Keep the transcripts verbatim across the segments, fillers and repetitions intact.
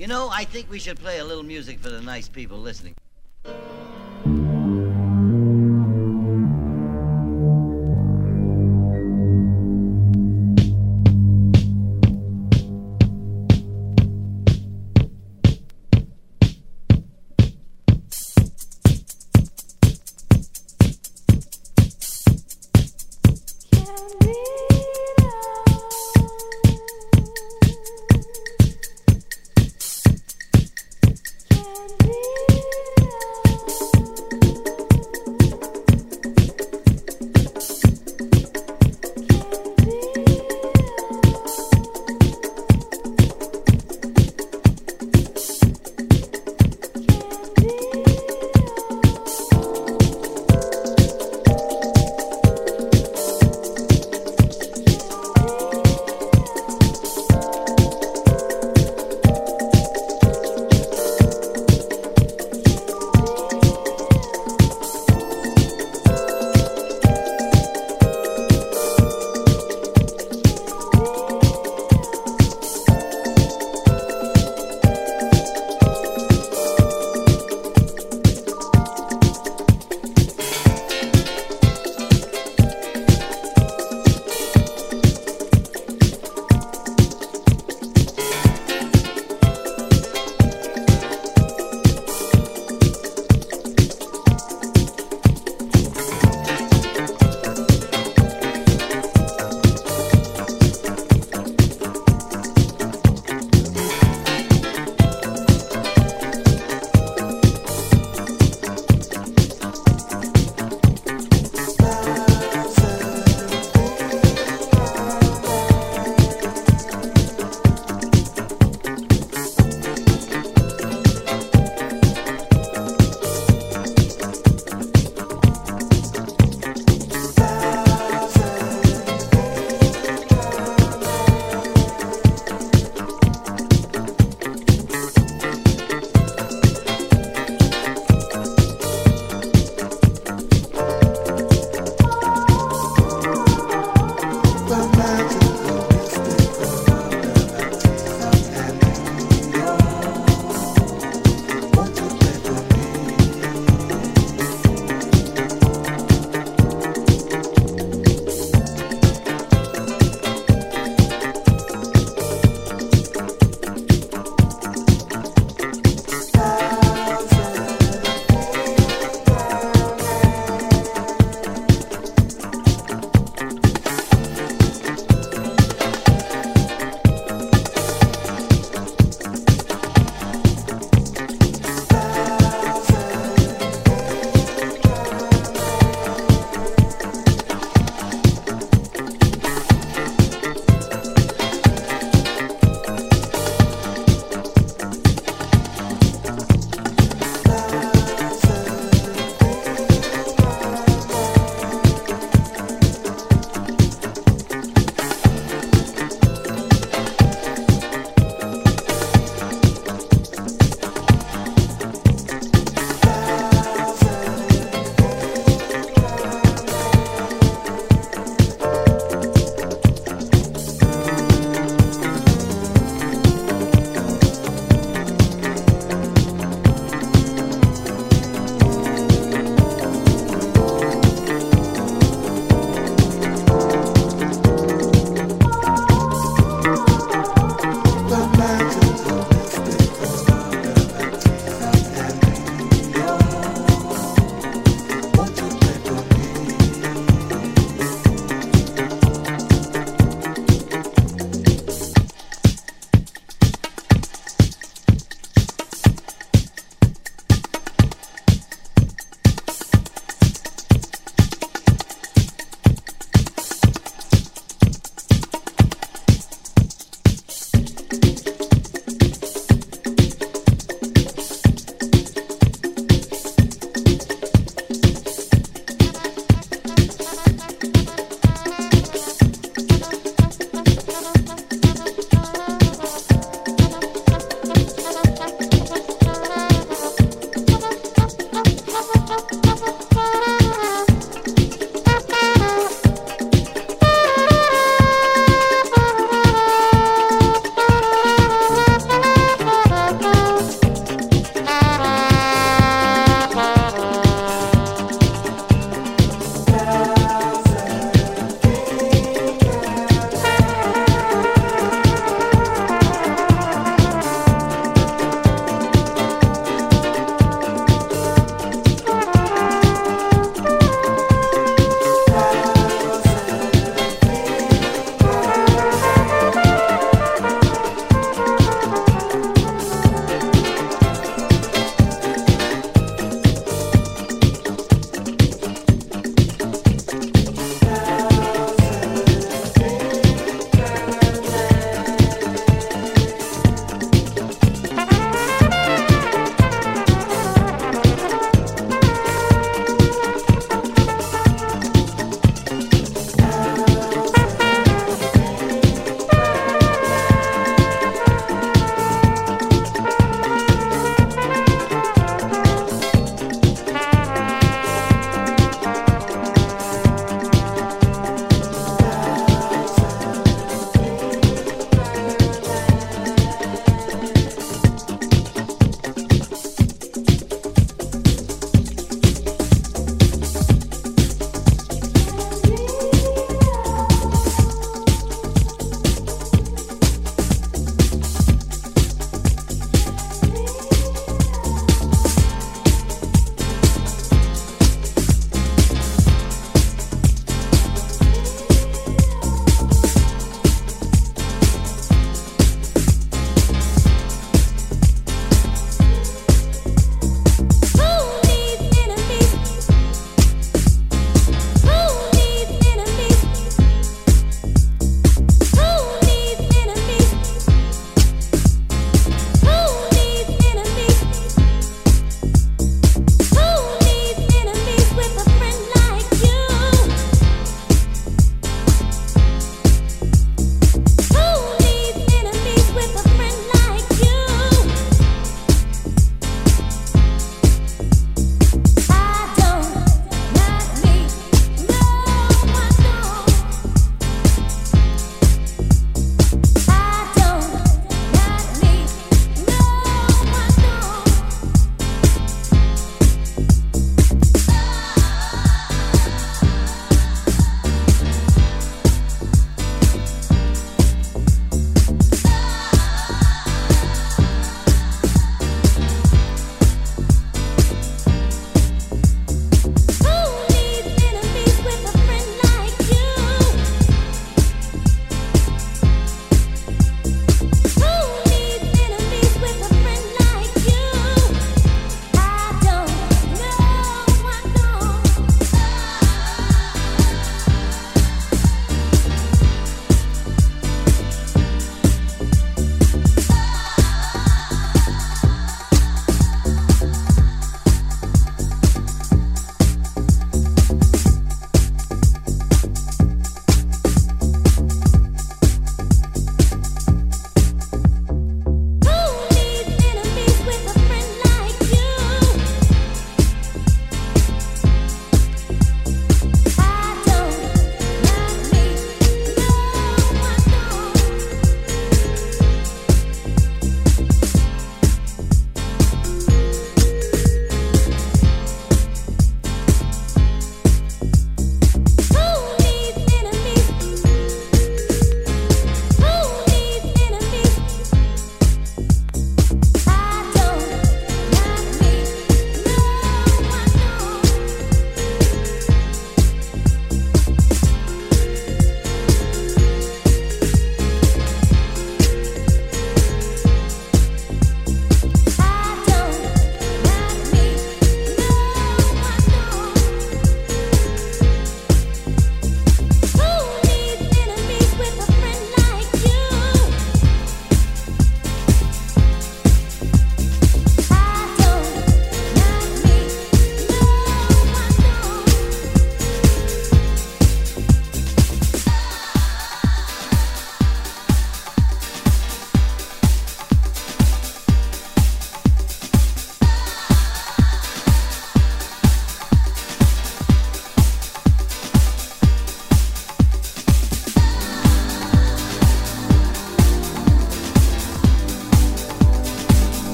You know, I think we should play a little music for the nice people listening.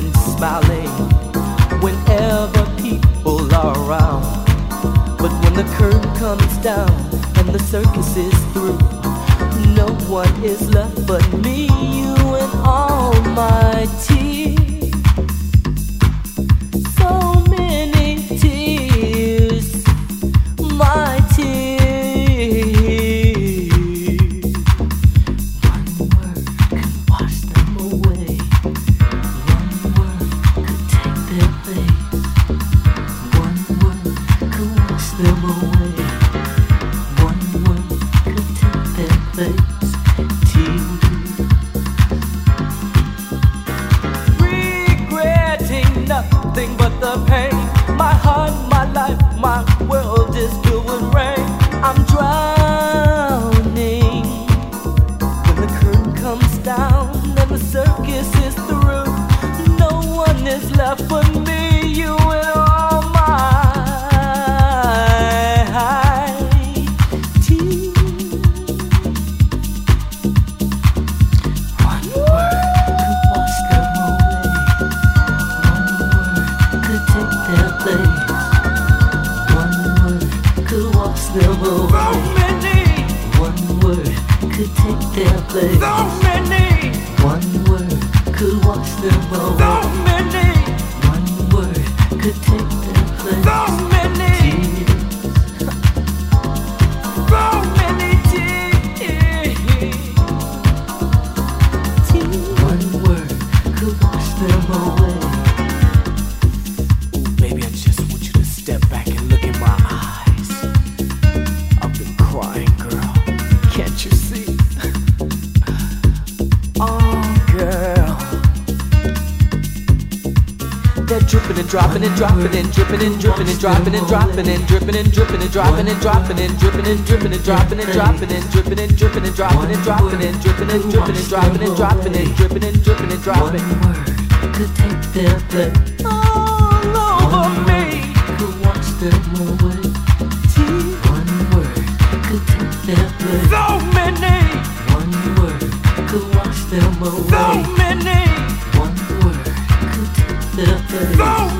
been smiling whenever people are around. But when the curtain comes down and the circus is through, no one is left but me, you, and all my tears. Dropping and dripping and dripping and dropping and dropping and dripping and dripping and dropping and dropping and dripping and dripping and dropping and dropping and dripping and dripping and dropping and dropping and dripping and dripping and dropping and dropping and dripping and dripping and dropping. One word could take their place all over me. Could wash them away. One word could take their place. So many. One word could wash them away. So many. One word could take their place. So many.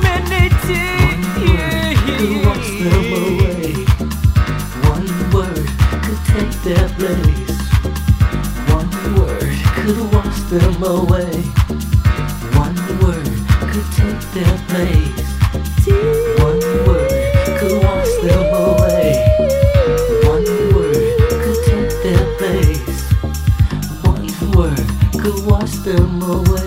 Who walks them away? One word could take their place. One word could wash them away. One word could take their place. One word could wash them away. One word could take their place. One word could wash them away.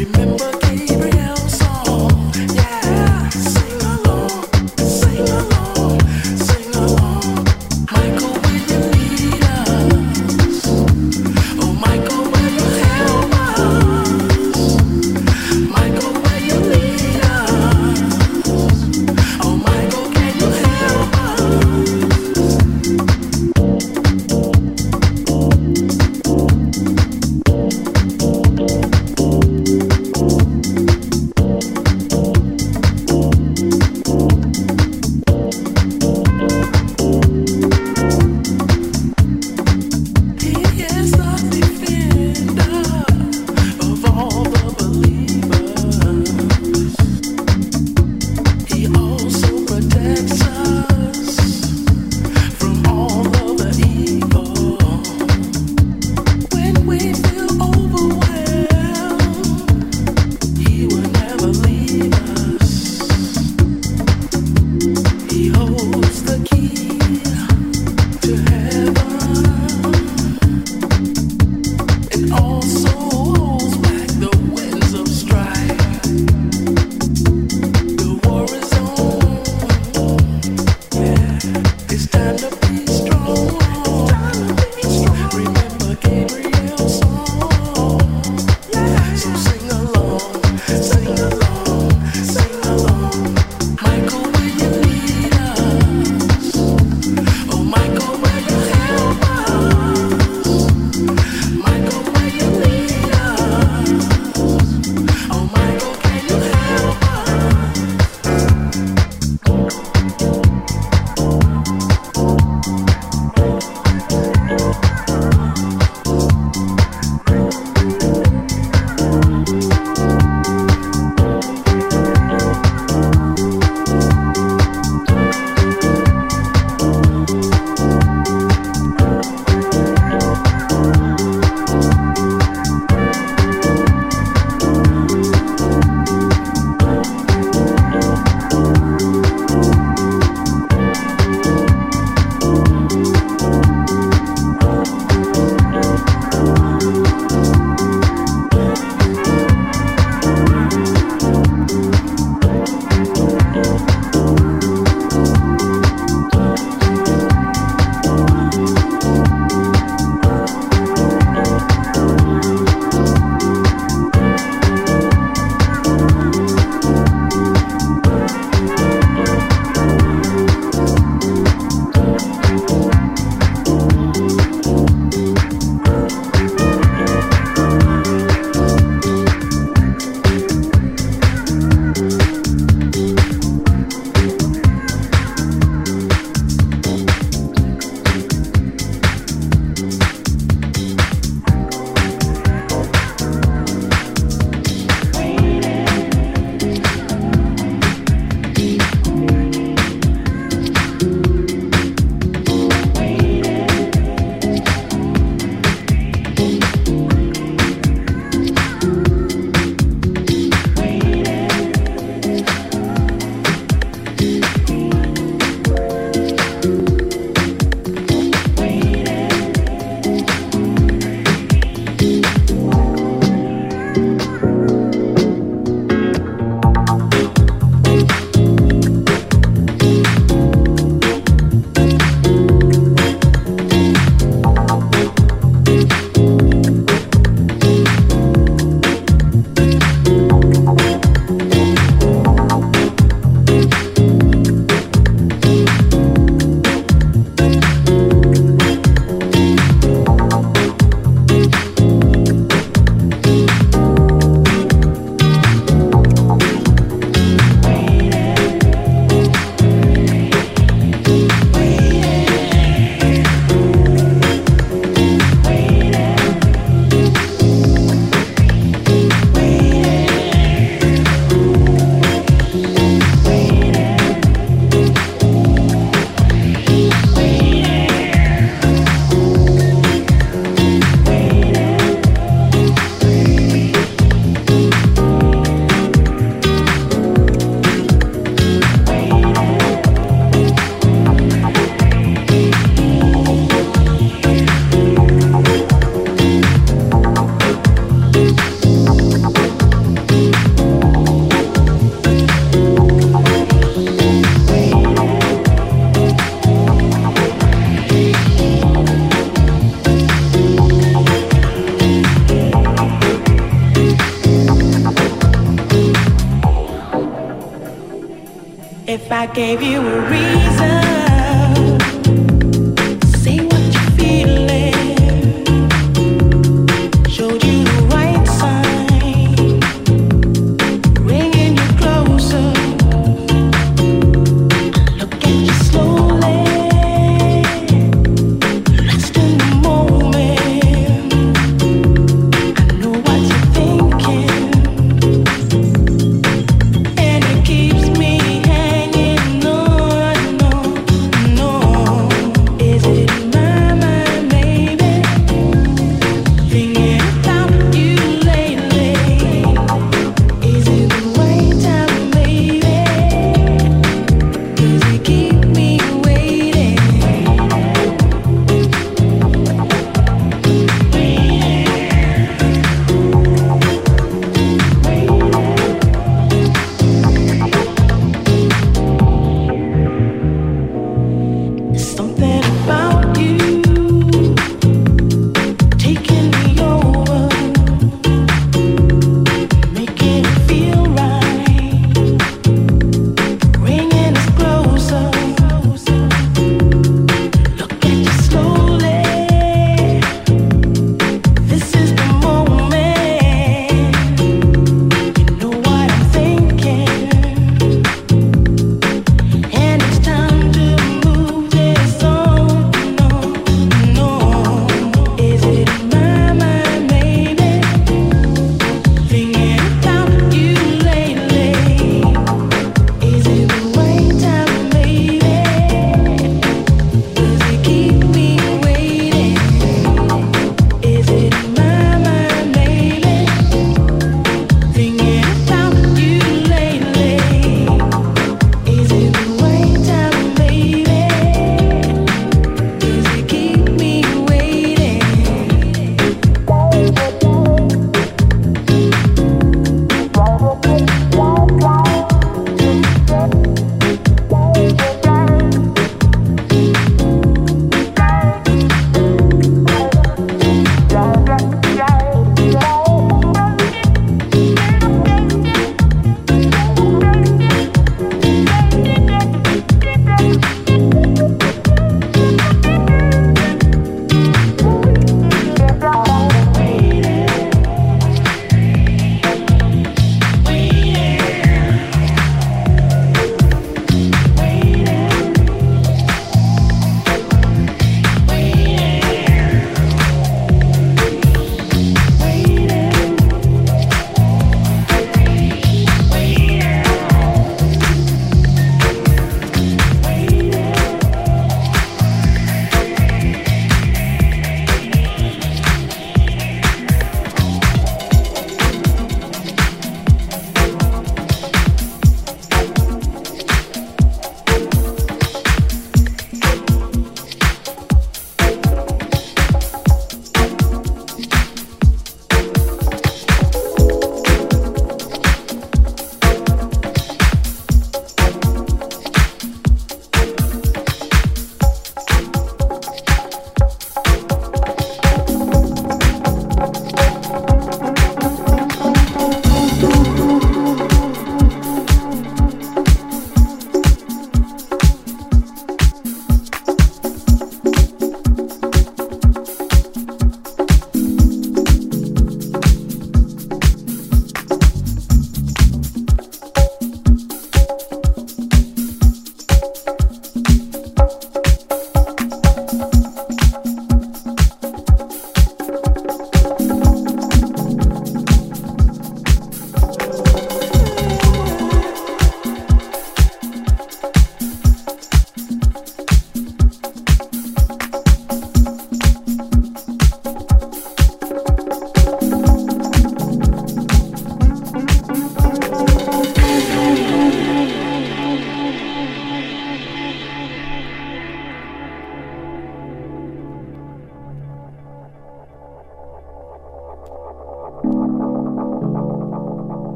Remember Gabriel's song? Yeah, sing if I gave you a reason.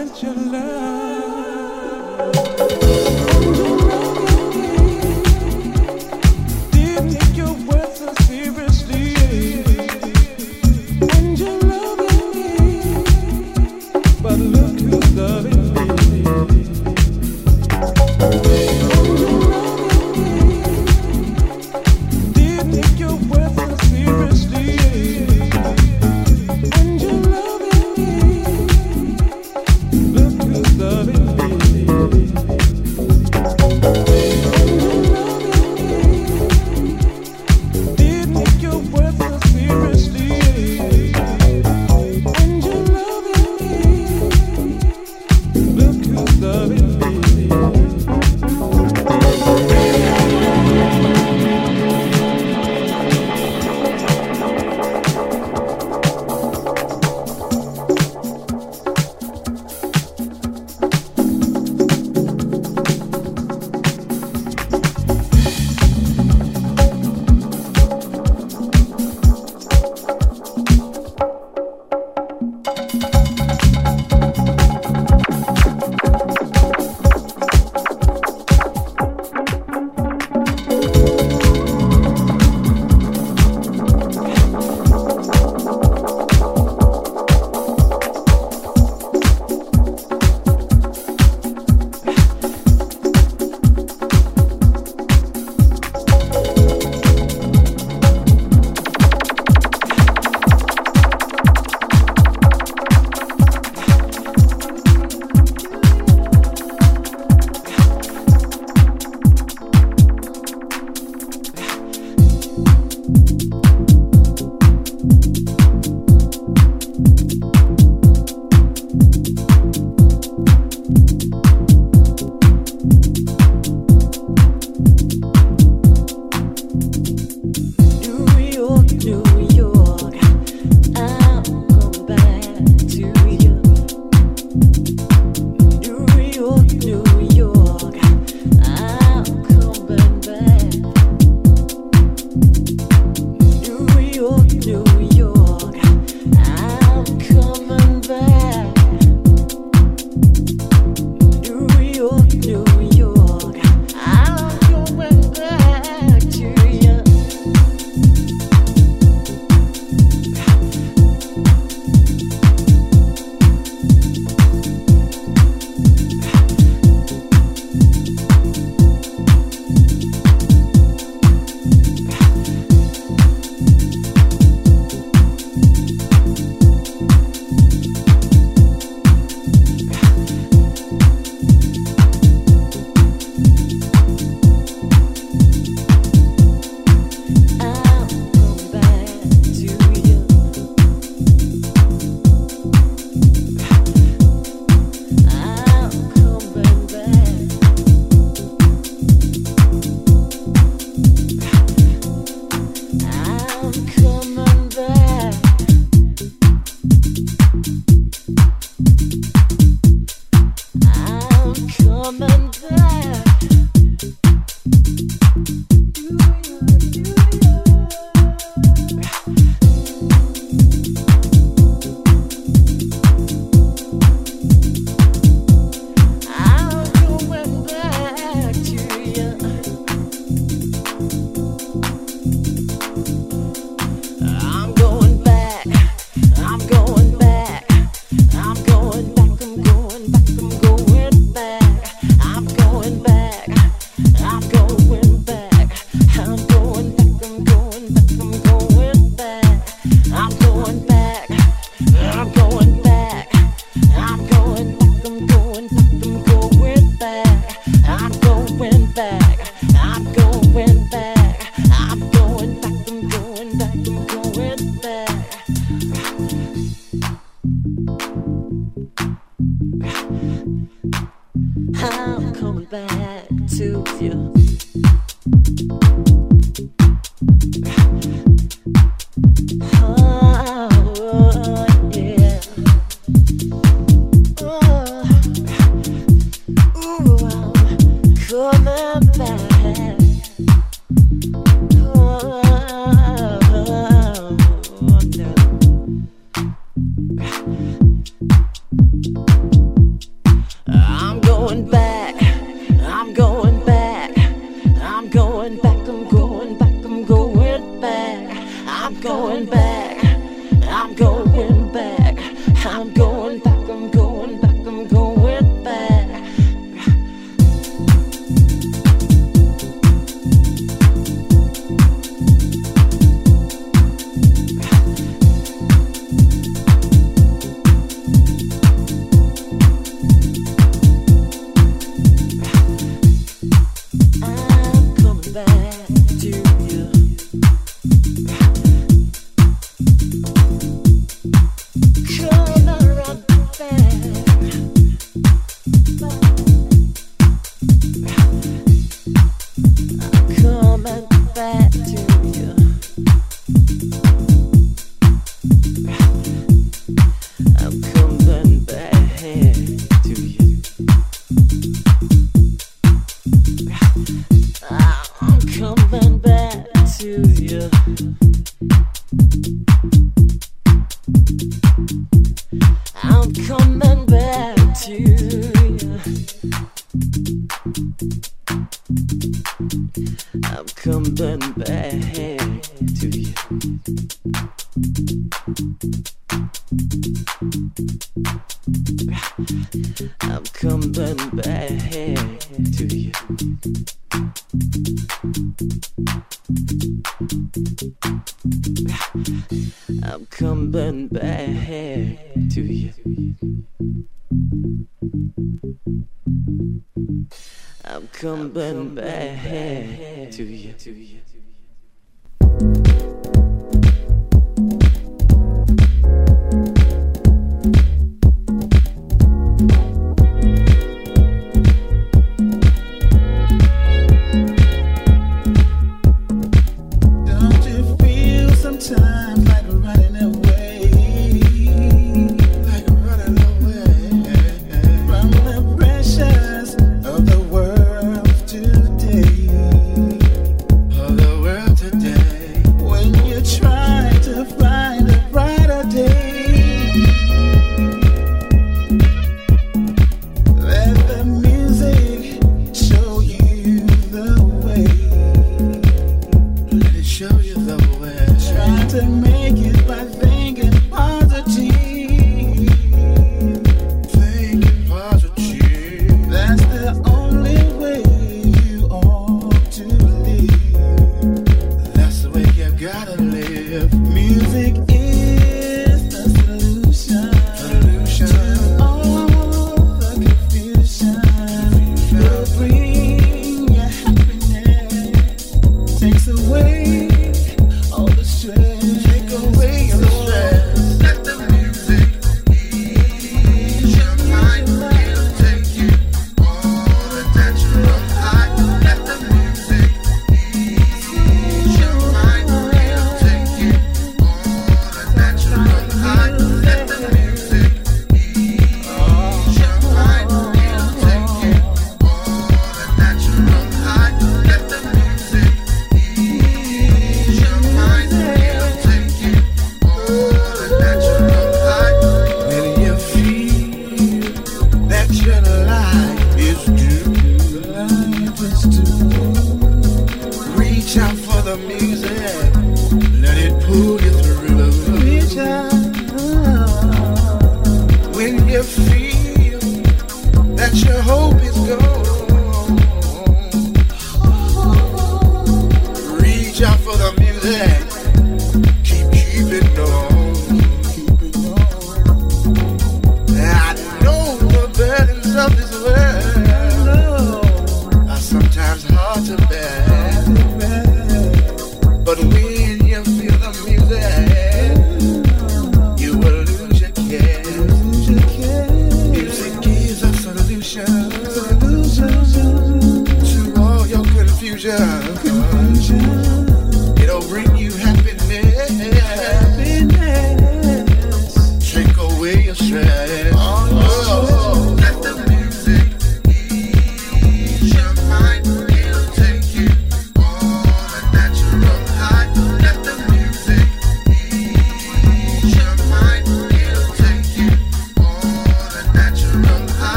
with your love. coming back to you. I'm coming back to you. I'm coming back to you. I'm coming back to you. I'm coming back to you. To you.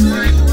It's like